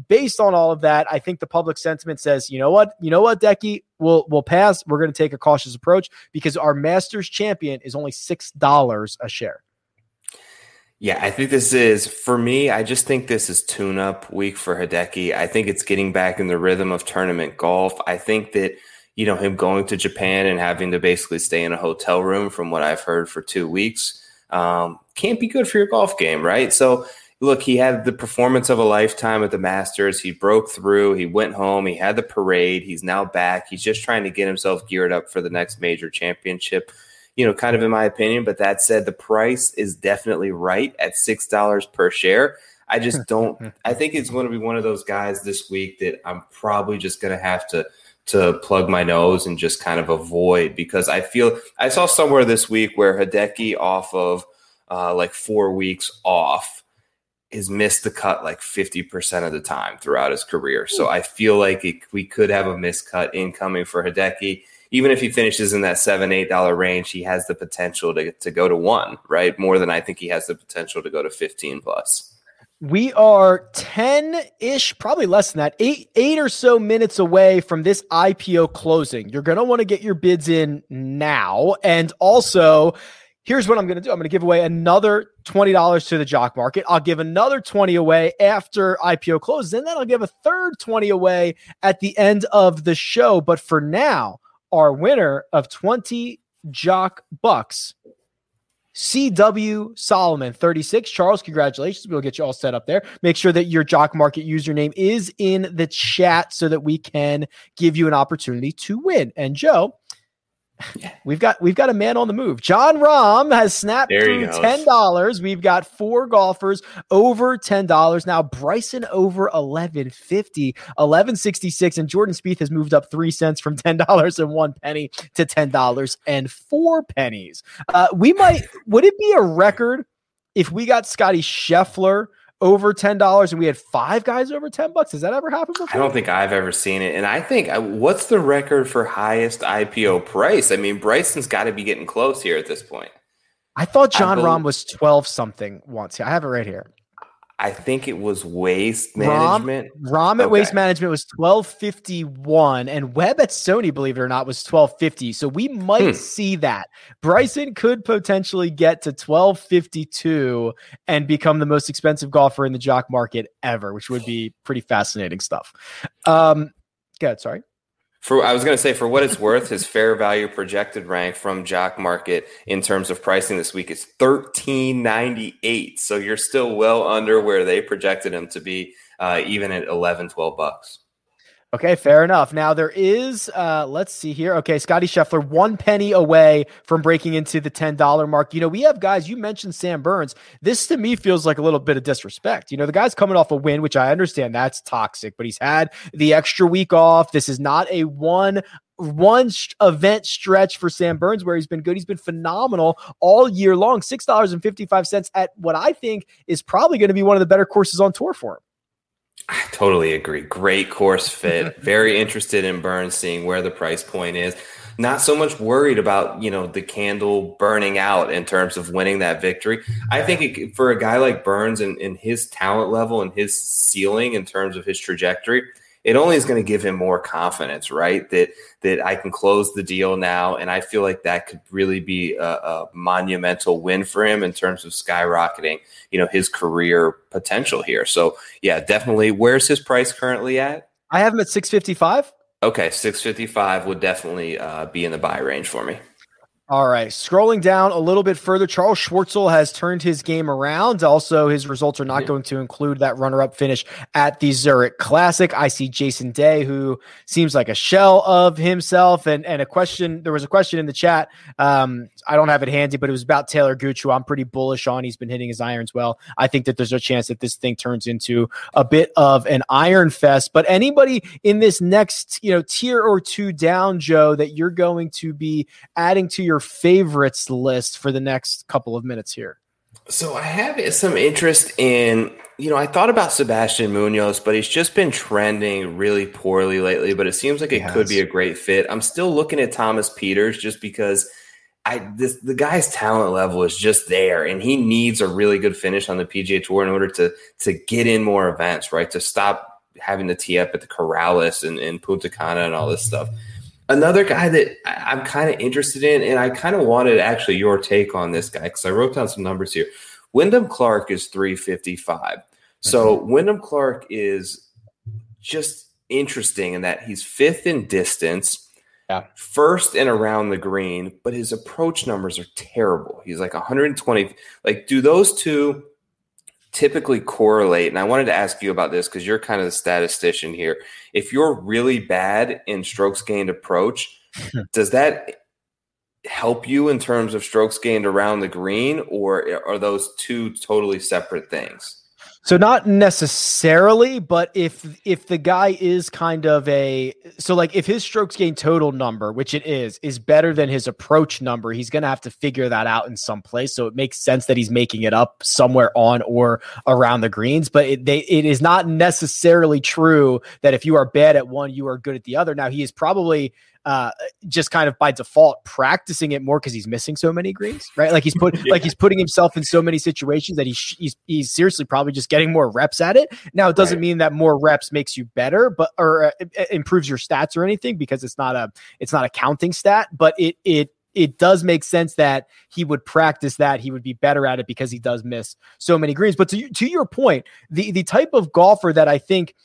based on all of that, I think the public sentiment says, you know what, Decky, we'll pass. We're going to take a cautious approach because our Masters champion is only $6 a share. Yeah, I think this is, for me, I just think this is tune-up week for Hideki. I think it's getting back in the rhythm of tournament golf. I think that, him going to Japan and having to basically stay in a hotel room, from what I've heard, for 2 weeks, can't be good for your golf game, right? So, look, he had the performance of a lifetime at the Masters. He broke through. He went home. He had the parade. He's now back. He's just trying to get himself geared up for the next major championship. Kind of in my opinion, but that said, the price is definitely right at $6 per share. I just don't – I think it's going to be one of those guys this week that I'm probably just going to have to plug my nose and just kind of avoid, because I feel – I saw somewhere this week where Hideki, off of 4 weeks off, has missed the cut like 50% of the time throughout his career. So I feel like we could have a miscut incoming for Hideki. Even if he finishes in that $7, $8 range, he has the potential to go to 1, right? More than I think he has the potential to go to 15 plus. We are 10-ish, probably less than that, eight or so minutes away from this IPO closing. You're going to want to get your bids in now. And also, Here's what I'm going to do. I'm going to give away another $20 to the Jock Market. I'll give another $20 away after IPO closes, and then I'll give a third $20 away at the end of the show. But for now, our winner of 20 Jock Bucks, CW Solomon 36. Charles, congratulations. We'll get you all set up there. Make sure that your Jock Market username is in the chat so that we can give you an opportunity to win. And Joe, we've got a man on the move. Jon Rahm has snapped through $10. We've got four golfers over $10. Now Bryson over $11.50, $11.66, and Jordan Spieth has moved up 3 cents from $10.01 to $10.04. Would it be a record if we got Scottie Scheffler over $10 and we had five guys over $10? Has that ever happened before? I don't think I've ever seen it. And I think, what's the record for highest IPO price? I mean, Bryson's got to be getting close here at this point. I thought Jon Rahm was 12 something once. I have it right here. I think it was Waste Management. Rahm at Waste Management was $12.51, and Webb at Sony, believe it or not, was $12.50. So we might see that Bryson could potentially get to $12.52 and become the most expensive golfer in the Jock Market ever, which would be pretty fascinating stuff. Go ahead, sorry. I was going to say, for what it's worth, his fair value projected rank from Jock Market in terms of pricing this week is $13.98. So you're still well under where they projected him to be, even at $11, $12. Okay, fair enough. Now there is, let's see here. Okay, Scottie Scheffler, $0.01 away from breaking into the $10 mark. You know, we have guys, you mentioned Sam Burns. This to me feels like a little bit of disrespect. You know, the guy's coming off a win, which I understand that's toxic, but he's had the extra week off. This is not a one event stretch for Sam Burns where he's been good. He's been phenomenal all year long, $6.55 at what I think is probably going to be one of the better courses on tour for him. I totally agree. Great course fit. Very interested in Burns, seeing where the price point is. Not so much worried about, you know, the candle burning out in terms of winning that victory. I think for a guy like Burns and his talent level and his ceiling in terms of his trajectory, it only is going to give him more confidence, right? That I can close the deal now. And I feel like that could really be a monumental win for him in terms of skyrocketing, you know, his career potential here. So yeah, definitely. Where's his price currently at? I have him at $6.55. Okay. $6.55 would definitely be in the buy range for me. All right. Scrolling down a little bit further, Charles Schwartzel has turned his game around. Also, his results are not going to include that runner-up finish at the Zurich Classic. I see Jason Day, who seems like a shell of himself. And a question, there was a question in the chat. I don't have it handy, but it was about Taylor Gooch, who I'm pretty bullish on. He's been hitting his irons well. I think that there's a chance that this thing turns into a bit of an iron fest. But anybody in this next, you know, tier or two down, Joe, that you're going to be adding to your favorites list for the next couple of minutes here? So I have some interest in, you know, I thought about Sebastian Munoz, but he's just been trending really poorly lately, but it seems like it could be a great fit. I'm still looking at Thomas Pieters just because the guy's talent level is just there, and he needs a really good finish on the PGA Tour in order to get in more events, right? To stop having to tee up at the Corrales and Punta Cana and all this stuff. Another guy that I'm kind of interested in, and I kind of wanted actually your take on this guy because I wrote down some numbers here. Wyndham Clark is $3.55. So Wyndham Clark is just interesting in that he's fifth in distance, first and around the green, but his approach numbers are terrible. He's like 120. Like, do those two typically correlate? And I wanted to ask you about this because you're kind of the statistician here. If you're really bad in strokes gained approach, does that help you in terms of strokes gained around the green, or are those two totally separate things? So not necessarily, but if the guy is kind of if his strokes gained total number, which it is better than his approach number, he's going to have to figure that out in some place. So it makes sense that he's making it up somewhere on or around the greens, but it is not necessarily true that if you are bad at one, you are good at the other. Now he is probably just kind of by default practicing it more because he's missing so many greens, right? Like he's putting himself in so many situations that he's seriously probably just getting more reps at it. Now it doesn't mean that more reps makes you better, but or improves your stats or anything, because it's not a counting stat, but it it does make sense that he would practice that. He would be better at it because he does miss so many greens. But to your point, the type of golfer that I think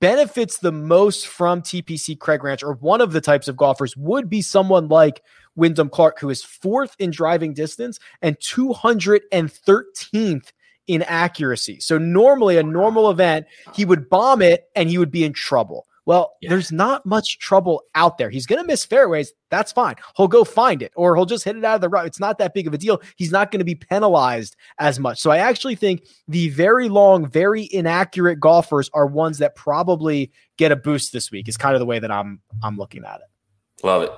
benefits the most from TPC Craig Ranch, or one of the types of golfers, would be someone like Wyndham Clark, who is 4th in driving distance and 213th in accuracy. So normally, a normal event, he would bomb it and he would be in trouble. Well, there's not much trouble out there. He's going to miss fairways. That's fine. He'll go find it, or he'll just hit it out of the rough. It's not that big of a deal. He's not going to be penalized as much. So I actually think the very long, very inaccurate golfers are ones that probably get a boost this week, is kind of the way that I'm looking at it. Love it.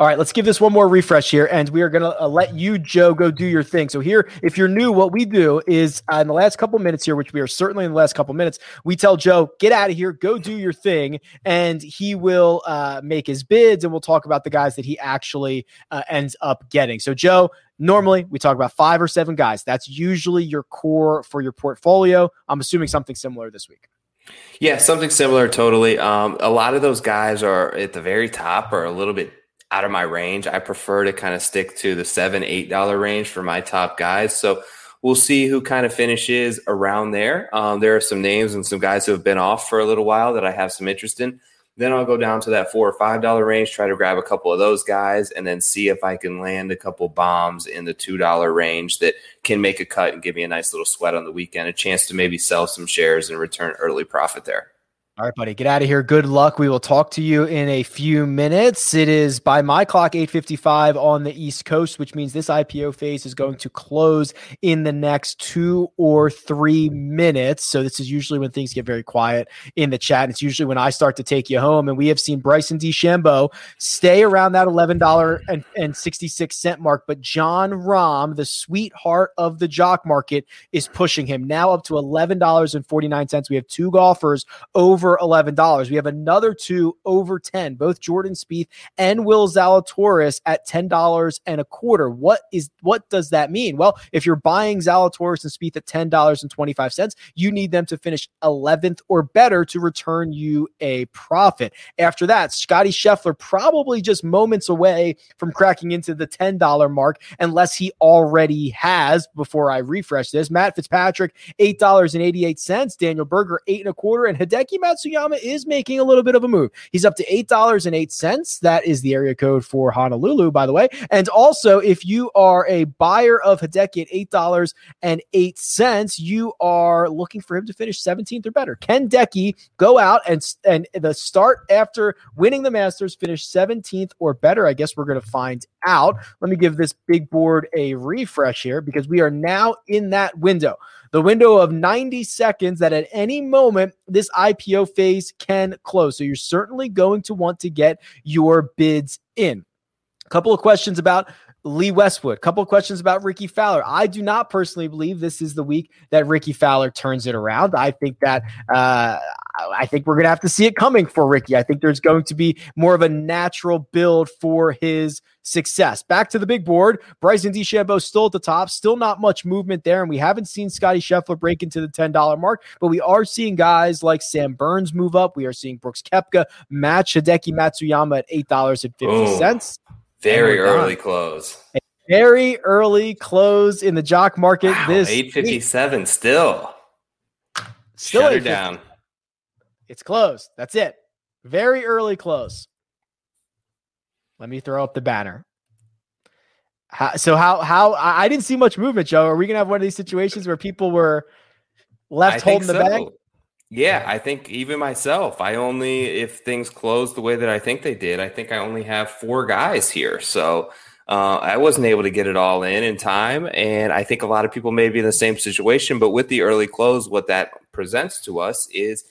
All right, let's give this one more refresh here, and we are going to let you, Joe, go do your thing. So here, if you're new, what we do is in the last couple minutes here, which we are certainly in the last couple minutes, we tell Joe, get out of here, go do your thing, and he will make his bids, and we'll talk about the guys that he actually ends up getting. So, Joe, normally we talk about 5 or 7 guys. That's usually your core for your portfolio. I'm assuming something similar this week. Yeah, something similar, totally. A lot of those guys are at the very top or a little bit out of my range. I prefer to kind of stick to the $7, $8 range for my top guys. So we'll see who kind of finishes around there. There are some names and some guys who have been off for a little while that I have some interest in. Then I'll go down to that $4 or $5 range, try to grab a couple of those guys, and then see if I can land a couple bombs in the $2 range that can make a cut and give me a nice little sweat on the weekend, a chance to maybe sell some shares and return early profit there. All right, buddy, get out of here. Good luck. We will talk to you in a few minutes. It is, by my clock, 8:55 on the East Coast, which means this IPO phase is going to close in the next 2 or 3 minutes. So this is usually when things get very quiet in the chat. It's usually when I start to take you home. And we have seen Bryson DeChambeau stay around that $11.66 mark. But Jon Rahm, the sweetheart of the Jock Market, is pushing him now up to $11.49. We have 2 golfers over $11. We have another 2 over 10, both Jordan Spieth and Will Zalatoris at $10.25. What does that mean? Well, if you're buying Zalatoris and Spieth at $10.25, you need them to finish 11th or better to return you a profit. After that, Scottie Scheffler probably just moments away from cracking into the $10 mark, unless he already has, before I refresh this. Matt Fitzpatrick, $8.88, Daniel Berger, $8.25, and Hideki Matsuyama is making a little bit of a move. He's up to $8.08. That is the area code for Honolulu, by the way. And also, if you are a buyer of Hideki at $8.08, you are looking for him to finish 17th or better. Can Hideki go out and the start after winning the Masters finish 17th or better? I guess we're going to find out. Let me give this big board a refresh here, because we are now in that window. The window of 90 seconds that at any moment this IPO phase can close. So you're certainly going to want to get your bids in. A couple of questions about Lee Westwood. A couple of questions about Ricky Fowler. I do not personally believe this is the week that Ricky Fowler turns it around. I think that I think we're going to have to see it coming for Ricky. I think there's going to be more of a natural build for his success. Back to the big board. Bryson DeChambeau still at the top, still not much movement there, and we haven't seen Scottie Scheffler break into the $10 mark, but we are seeing guys like Sam Burns move up. We are seeing Brooks Koepka match Hideki Matsuyama at $8.50. Very early close. A very early close in the Jock Market. Wow, this 8:57 week. Still shut her down. It's closed. That's it. Very early close. Let me throw up the banner. How I didn't see much movement, Joe. Are we gonna have one of these situations where people were left holding the bag? Yeah, I think even myself, if things close the way that I think they did, I think I only have 4 guys here. So I wasn't able to get it all in time. And I think a lot of people may be in the same situation. But with the early close, what that presents to us is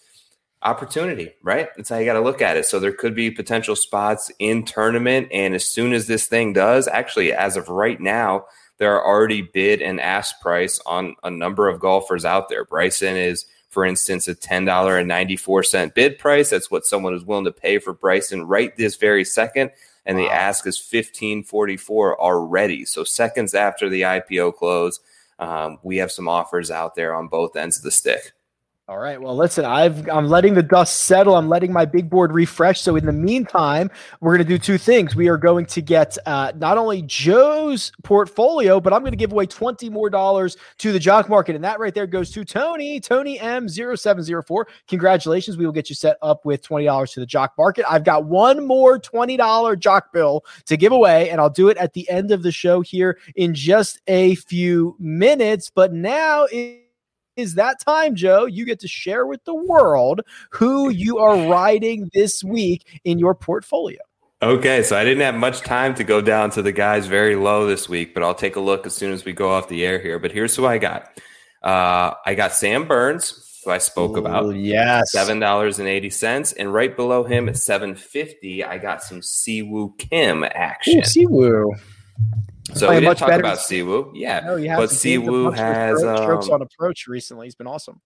opportunity, right? That's how you got to look at it. So there could be potential spots in tournament. And as soon as this thing does, actually, as of right now, there are already bid and ask price on a number of golfers out there. Bryson is, for instance, a $10.94 bid price. That's what someone is willing to pay for Bryson right this very second. And the ask is $15.44 already. So seconds after the IPO close, we have some offers out there on both ends of the stick. All right. Well, listen, I'm letting the dust settle. I'm letting my big board refresh. So in the meantime, we're going to do two things. We are going to get not only Joe's portfolio, but I'm going to give away $20 more to the Jock Market. And that right there goes to Tony M0704. Congratulations. We will get you set up with $20 to the Jock Market. I've got one more $20 Jock bill to give away, and I'll do it at the end of the show here in just a few minutes. But now is that time, Joe. You get to share with the world who you are riding this week in your portfolio. Okay, so I didn't have much time to go down to the guys very low this week, but I'll take a look as soon as we go off the air here. But here's who I got. I got Sam Burns, who I spoke about. Yes. $7.80. And right below him at $7.50, I got some Siwoo Kim action. Ooh, Siwoo. So we didn't talk about Siwoo. Yeah, but Siwoo has strokes on approach recently. He's been awesome.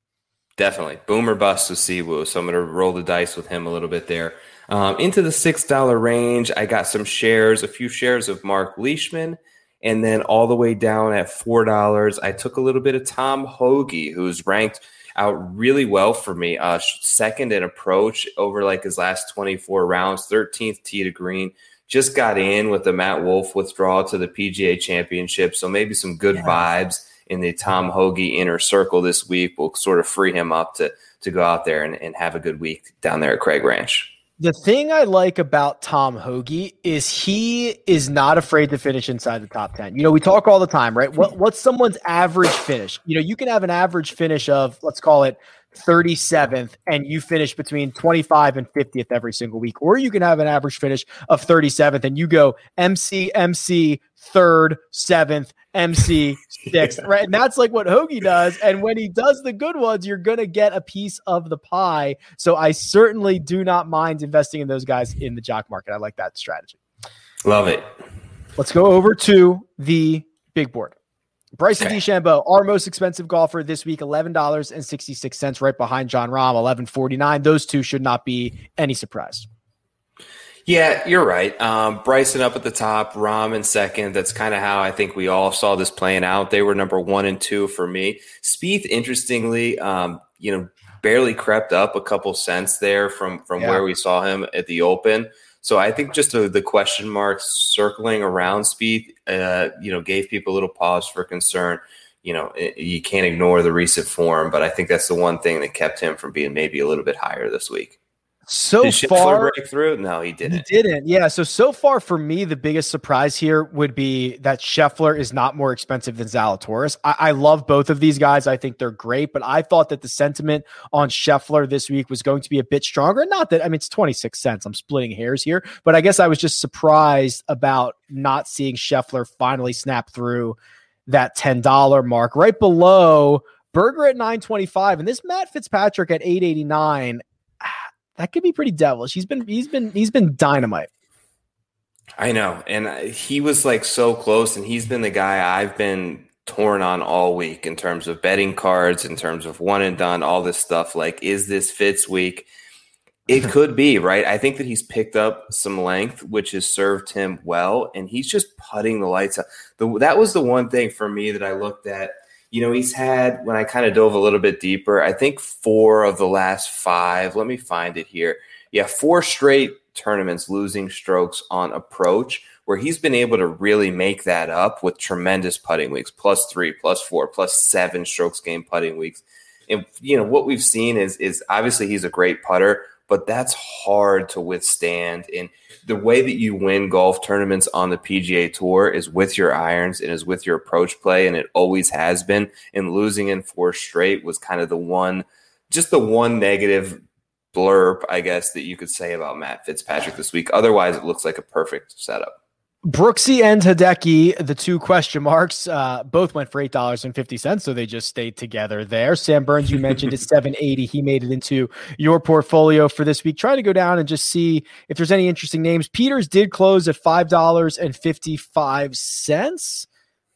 Definitely. Boom or bust with Siwoo. So I'm going to roll the dice with him a little bit there. Into the $6 range, I got some shares, a few shares of Mark Leishman. And then all the way down at $4, I took a little bit of Tom Hoge, who's ranked out really well for me. Second in approach over like his last 24 rounds, 13th tee to green. Just got in with the Matt Wolff withdrawal to the PGA Championship, so maybe some good vibes in the Tom Hoge inner circle this week will sort of free him up to go out there and have a good week down there at Craig Ranch. The thing I like about Tom Hoge is he is not afraid to finish inside the top 10. You know, we talk all the time, right? What's someone's average finish? You know, you can have an average finish of, let's call it, 37th, and you finish between 25 and 50th every single week, or you can have an average finish of 37th and you go MC 3rd, 7th, MC 6th, right? And that's like what Hoge does. And when he does the good ones, you're going to get a piece of the pie. So I certainly do not mind investing in those guys in the Jock Market. I like that strategy. Love it. Let's go over to the big board. Bryson DeChambeau, our most expensive golfer this week, $11.66, right behind Jon Rahm, $11.49. Those two should not be any surprise. Yeah, you're right. Bryson up at the top, Rahm in second. That's kind of how I think we all saw this playing out. They were number 1 and 2 for me. Spieth, interestingly, barely crept up a couple cents there from where we saw him at the Open. So I think just the question marks circling around Spieth, gave people a little pause for concern. You know, you can't ignore the recent form, but I think that's the one thing that kept him from being maybe a little bit higher this week. So did Scheffler break through? No, he didn't. He didn't. Yeah. So far for me, the biggest surprise here would be that Scheffler is not more expensive than Zalatoris. I love both of these guys. I think they're great, but I thought that the sentiment on Scheffler this week was going to be a bit stronger. Not that, it's 26 cents. I'm splitting hairs here, but I guess I was just surprised about not seeing Scheffler finally snap through that $10 mark right below Berger at $9.25 and this Matt Fitzpatrick at $8.89. That could be pretty devilish. He's been dynamite. I know. And he was like so close, and he's been the guy I've been torn on all week in terms of betting cards, in terms of one and done, all this stuff. Like, is this Fitz week? It could be, right? I think that he's picked up some length, which has served him well. And he's just putting the lights out. That was the one thing for me that I looked at. You know, he's had, when I kind of dove a little bit deeper, I think 4 of the last 5, let me find it here. Yeah, 4 straight tournaments losing strokes on approach where he's been able to really make that up with tremendous putting weeks, +3, +4, +7 strokes game putting weeks. And, you know, what we've seen is obviously he's a great putter, but that's hard to withstand. And the way that you win golf tournaments on the PGA Tour is with your irons and is with your approach play, and it always has been. And losing in 4 straight was kind of the one negative blurb, I guess, that you could say about Matt Fitzpatrick this week. Otherwise, it looks like a perfect setup. Brooksy and Hideki, the two question marks, both went for $8.50, so they just stayed together there. Sam Burns, you mentioned, is $7.80. He made it into your portfolio for this week. Trying to go down and just see if there's any interesting names. Pieters did close at $5.55.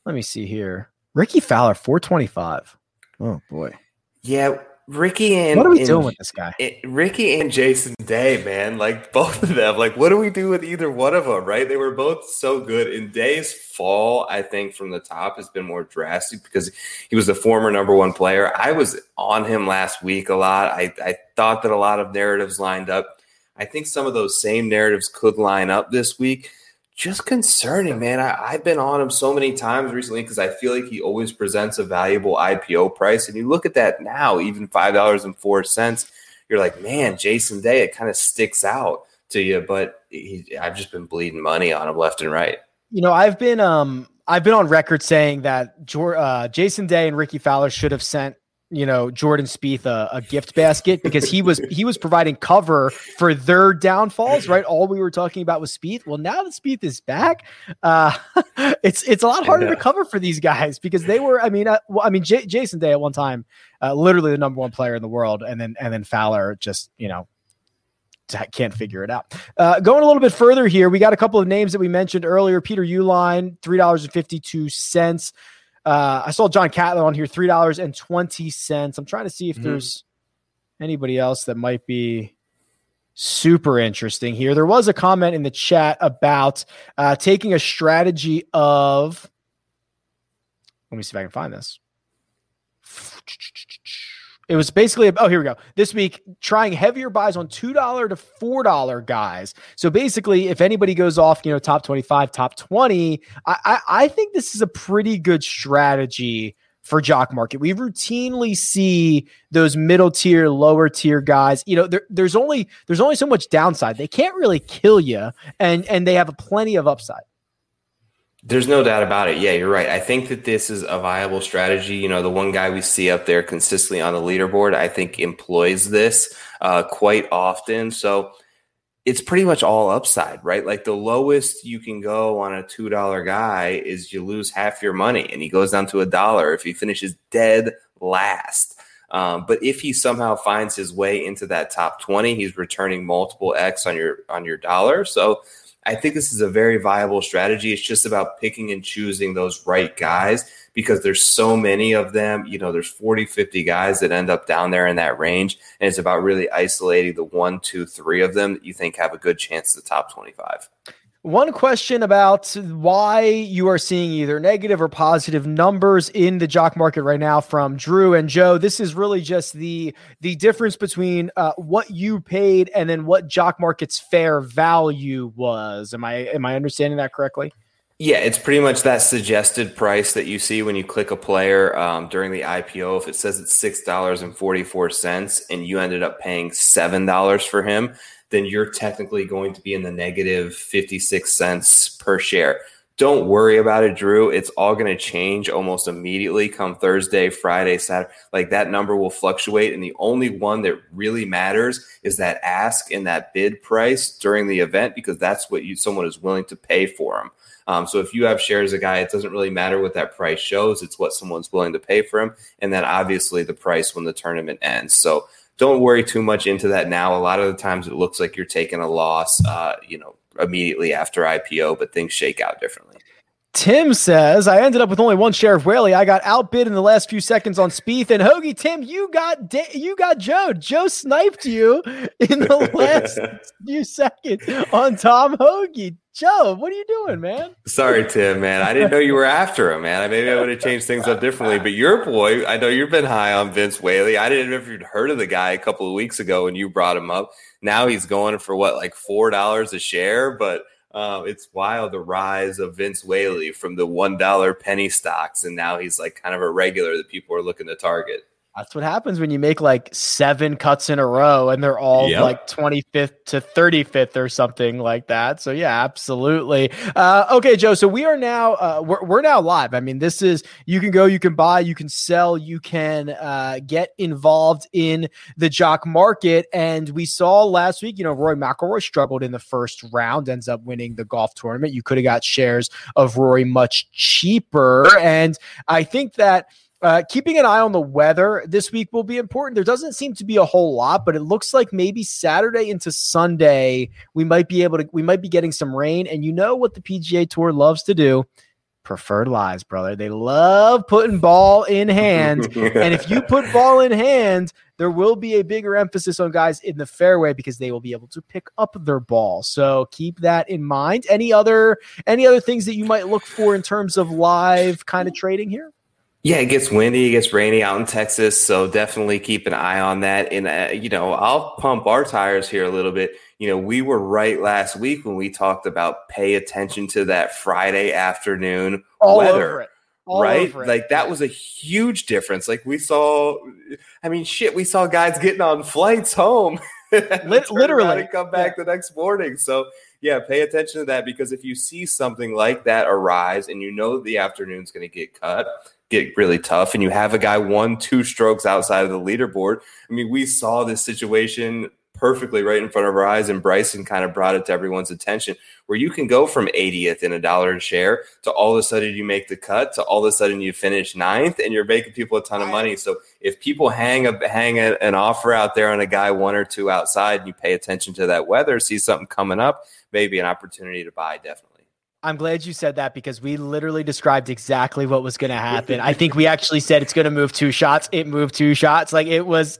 Let me see here. Ricky Fowler, $4.25. Oh, boy. Yeah, Ricky and what are we doing with this guy? Ricky and Jason Day, man, like both of them. Like, what do we do with either one of them, right? They were both so good. And Day's fall, I think, from the top has been more drastic because he was the former number one player. I was on him last week a lot. I thought that a lot of narratives lined up. I think some of those same narratives could line up this week. Just concerning, man. I've been on him so many times recently because I feel like he always presents a valuable IPO price. And you look at that now, even $5.04, you're like, man, Jason Day, it kind of sticks out to you. But I've just been bleeding money on him left and right. You know, I've been on record saying that Jason Day and Ricky Fowler should have sent, you know, Jordan Spieth a gift basket because he was providing cover for their downfalls, right? All we were talking about was Spieth. Well, now that Spieth is back, it's a lot harder to cover for these guys because they were, Jason Day at one time, literally the number one player in the world. And then Fowler just, you know, can't figure it out. Going a little bit further here, we got a couple of names that we mentioned earlier. Peter Uline, $3.52. I saw John Catlin on here, $3.20. I'm trying to see if there's anybody else that might be super interesting here. There was a comment in the chat about taking a strategy of, let me see if I can find this. It was basically, here we go. This week, trying heavier buys on $2 to $4 guys. So basically, if anybody goes off, you know, top 25, top 20, I think this is a pretty good strategy for Jock Market. We routinely see those middle tier, lower tier guys. You know, there's only so much downside. They can't really kill you, and they have plenty of upside. There's no doubt about it. Yeah, you're right. I think that this is a viable strategy. You know, the one guy we see up there consistently on the leaderboard, I think employs this quite often. So it's pretty much all upside, right? Like the lowest you can go on a $2 guy is you lose half your money and he goes down to $1 if he finishes dead last. But if he somehow finds his way into that top 20, he's returning multiple X on your dollar. So I think this is a very viable strategy. It's just about picking and choosing those right guys because there's so many of them. You know, there's 40, 50 guys that end up down there in that range. And it's about really isolating the 1, 2, 3 of them that you think have a good chance at the top 25. One question about why you are seeing either negative or positive numbers in the Jock Market right now from Drew and Joe. This is really just the difference between what you paid and then what Jock Market's fair value was. Am I understanding that correctly? Yeah, it's pretty much that suggested price that you see when you click a player during the IPO. If it says it's $6.44 and you ended up paying $7 for him, then you're technically going to be in the negative 56 cents per share. Don't worry about it, Drew. It's all going to change almost immediately come Thursday, Friday, Saturday. Like that number will fluctuate. And the only one that really matters is that ask and that bid price during the event, because that's what someone is willing to pay for them. So if you have shares of a guy, it doesn't really matter what that price shows. It's what someone's willing to pay for him. And then obviously the price when the tournament ends. So don't worry too much into that now. A lot of the times it looks like you're taking a loss, immediately after IPO, but things shake out differently. Tim says, I ended up with only one share of Whaley. I got outbid in the last few seconds on Spieth and Hoagie. Tim, you got Joe. Joe sniped you in the last few seconds on Tom Hoagie. Joe, what are you doing, man? Sorry, Tim, man. I didn't know you were after him, man. Maybe I would have changed things up differently. But your boy, I know you've been high on Vince Whaley. I didn't know if you'd heard of the guy a couple of weeks ago when you brought him up. Now he's going for what, like $4 a share? But it's wild, the rise of Vince Whaley from the $1 penny stocks. And now he's like kind of a regular that people are looking to target. That's what happens when you make like 7 cuts in a row and they're all like 25th to 35th or something like that. So yeah, absolutely. Okay, Joe. So we are now, we're now live. I mean, this is, you can go, you can buy, you can sell, you can get involved in the Jock Market. And we saw last week, you know, Rory McIlroy struggled in the first round, ends up winning the golf tournament. You could have got shares of Rory much cheaper. And I think that, keeping an eye on the weather this week will be important. There doesn't seem to be a whole lot, but it looks like maybe Saturday into Sunday, we might be getting some rain. And you know what the PGA Tour loves to do? preferred lies, brother. They love putting ball in hand. And if you put ball in hand, there will be a bigger emphasis on guys in the fairway because they will be able to pick up their ball. So keep that in mind. Any other things that you might look for in terms of live kind of trading here? Yeah, it gets windy, it gets rainy out in Texas, so definitely keep an eye on that. And, I'll pump our tires here a little bit. You know, we were right last week when we talked about pay attention to that Friday afternoon weather. Right? Like, that was a huge difference. Like, we saw guys getting on flights home. Literally. And come back the next morning. So, yeah, pay attention to that, because if you see something like that arise and you know the afternoon's going to get really tough, and you have a guy 1-2 strokes outside of the leaderboard. I mean, we saw this situation perfectly right in front of our eyes, and Bryson kind of brought it to everyone's attention, where you can go from 80th in $1 share to all of a sudden you make the cut to all of a sudden you finish 9th, and you're making people a ton of money. So if people hang an offer out there on a guy 1 or 2 outside, and you pay attention to that weather, see something coming up, maybe an opportunity to buy, definitely. I'm glad you said that, because we literally described exactly what was going to happen. I think we actually said it's going to move 2 shots. It moved 2 shots. Like, it was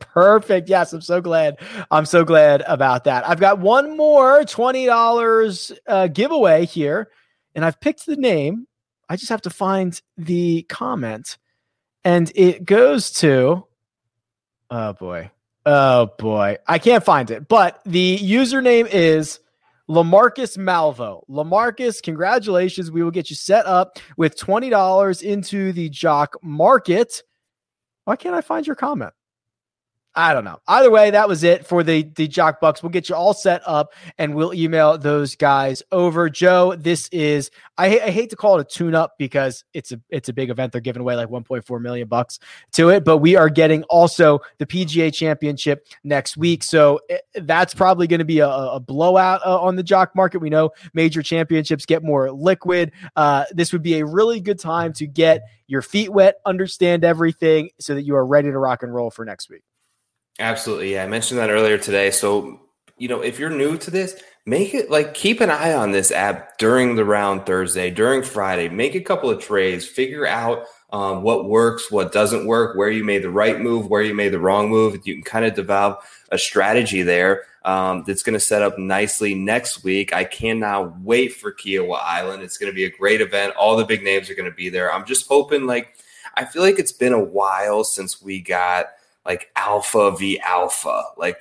perfect. Yes. I'm so glad about that. I've got one more $20 giveaway here, and I've picked the name. I just have to find the comment, and it goes to, Oh boy. I can't find it, but the username is LaMarcus Malvo. LaMarcus, congratulations. We will get you set up with $20 into the Jock Market. Why can't I find your comment? I don't know. Either way, that was it for the Jock Bucks. We'll get you all set up, and we'll email those guys over. Joe, this is, I hate to call it a tune-up, because it's a big event. They're giving away like $1.4 million to it, but we are getting also the PGA Championship next week. So that's probably going to be a blowout on the Jock Market. We know major championships get more liquid. This would be a really good time to get your feet wet, understand everything, so that you are ready to rock and roll for next week. Absolutely. Yeah. I mentioned that earlier today. So, if you're new to this, make it like, keep an eye on this app during the round Thursday, during Friday, make a couple of trades, figure out what works, what doesn't work, where you made the right move, where you made the wrong move. You can kind of develop a strategy there that's going to set up nicely next week. I cannot wait for Kiawah Island. It's going to be a great event. All the big names are going to be there. I'm just hoping, I feel like it's been a while since we got alpha v alpha. I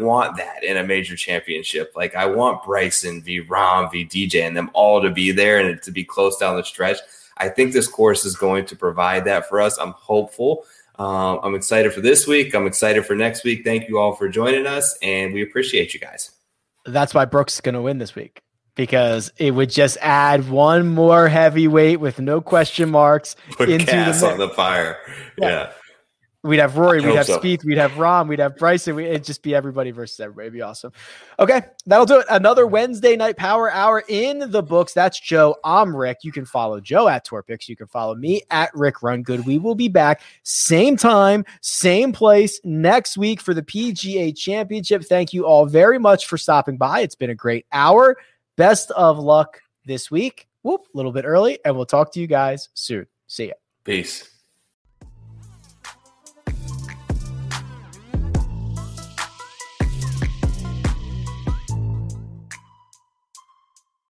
want that in a major championship. I want Bryson v Rahm v DJ and them all to be there and to be close down the stretch. I think this course is going to provide that for us. I'm hopeful. I'm excited for this week. I'm excited for next week. Thank you all for joining us, and we appreciate you guys. That's why Brooks is going to win this week, because it would just add one more heavyweight with no question marks. Put into gas on the fire. Yeah. We'd have Rory, we'd have Spieth, we'd have Rahm, we'd have Bryson. It'd just be everybody versus everybody. It'd be awesome. Okay, that'll do it. Another Wednesday Night Power Hour in the books. That's Joe. I'm Rick. You can follow Joe at TourPicks. You can follow me at Rick Rungood. We will be back same time, same place next week for the PGA Championship. Thank you all very much for stopping by. It's been a great hour. Best of luck this week. A little bit early, and we'll talk to you guys soon. See ya. Peace.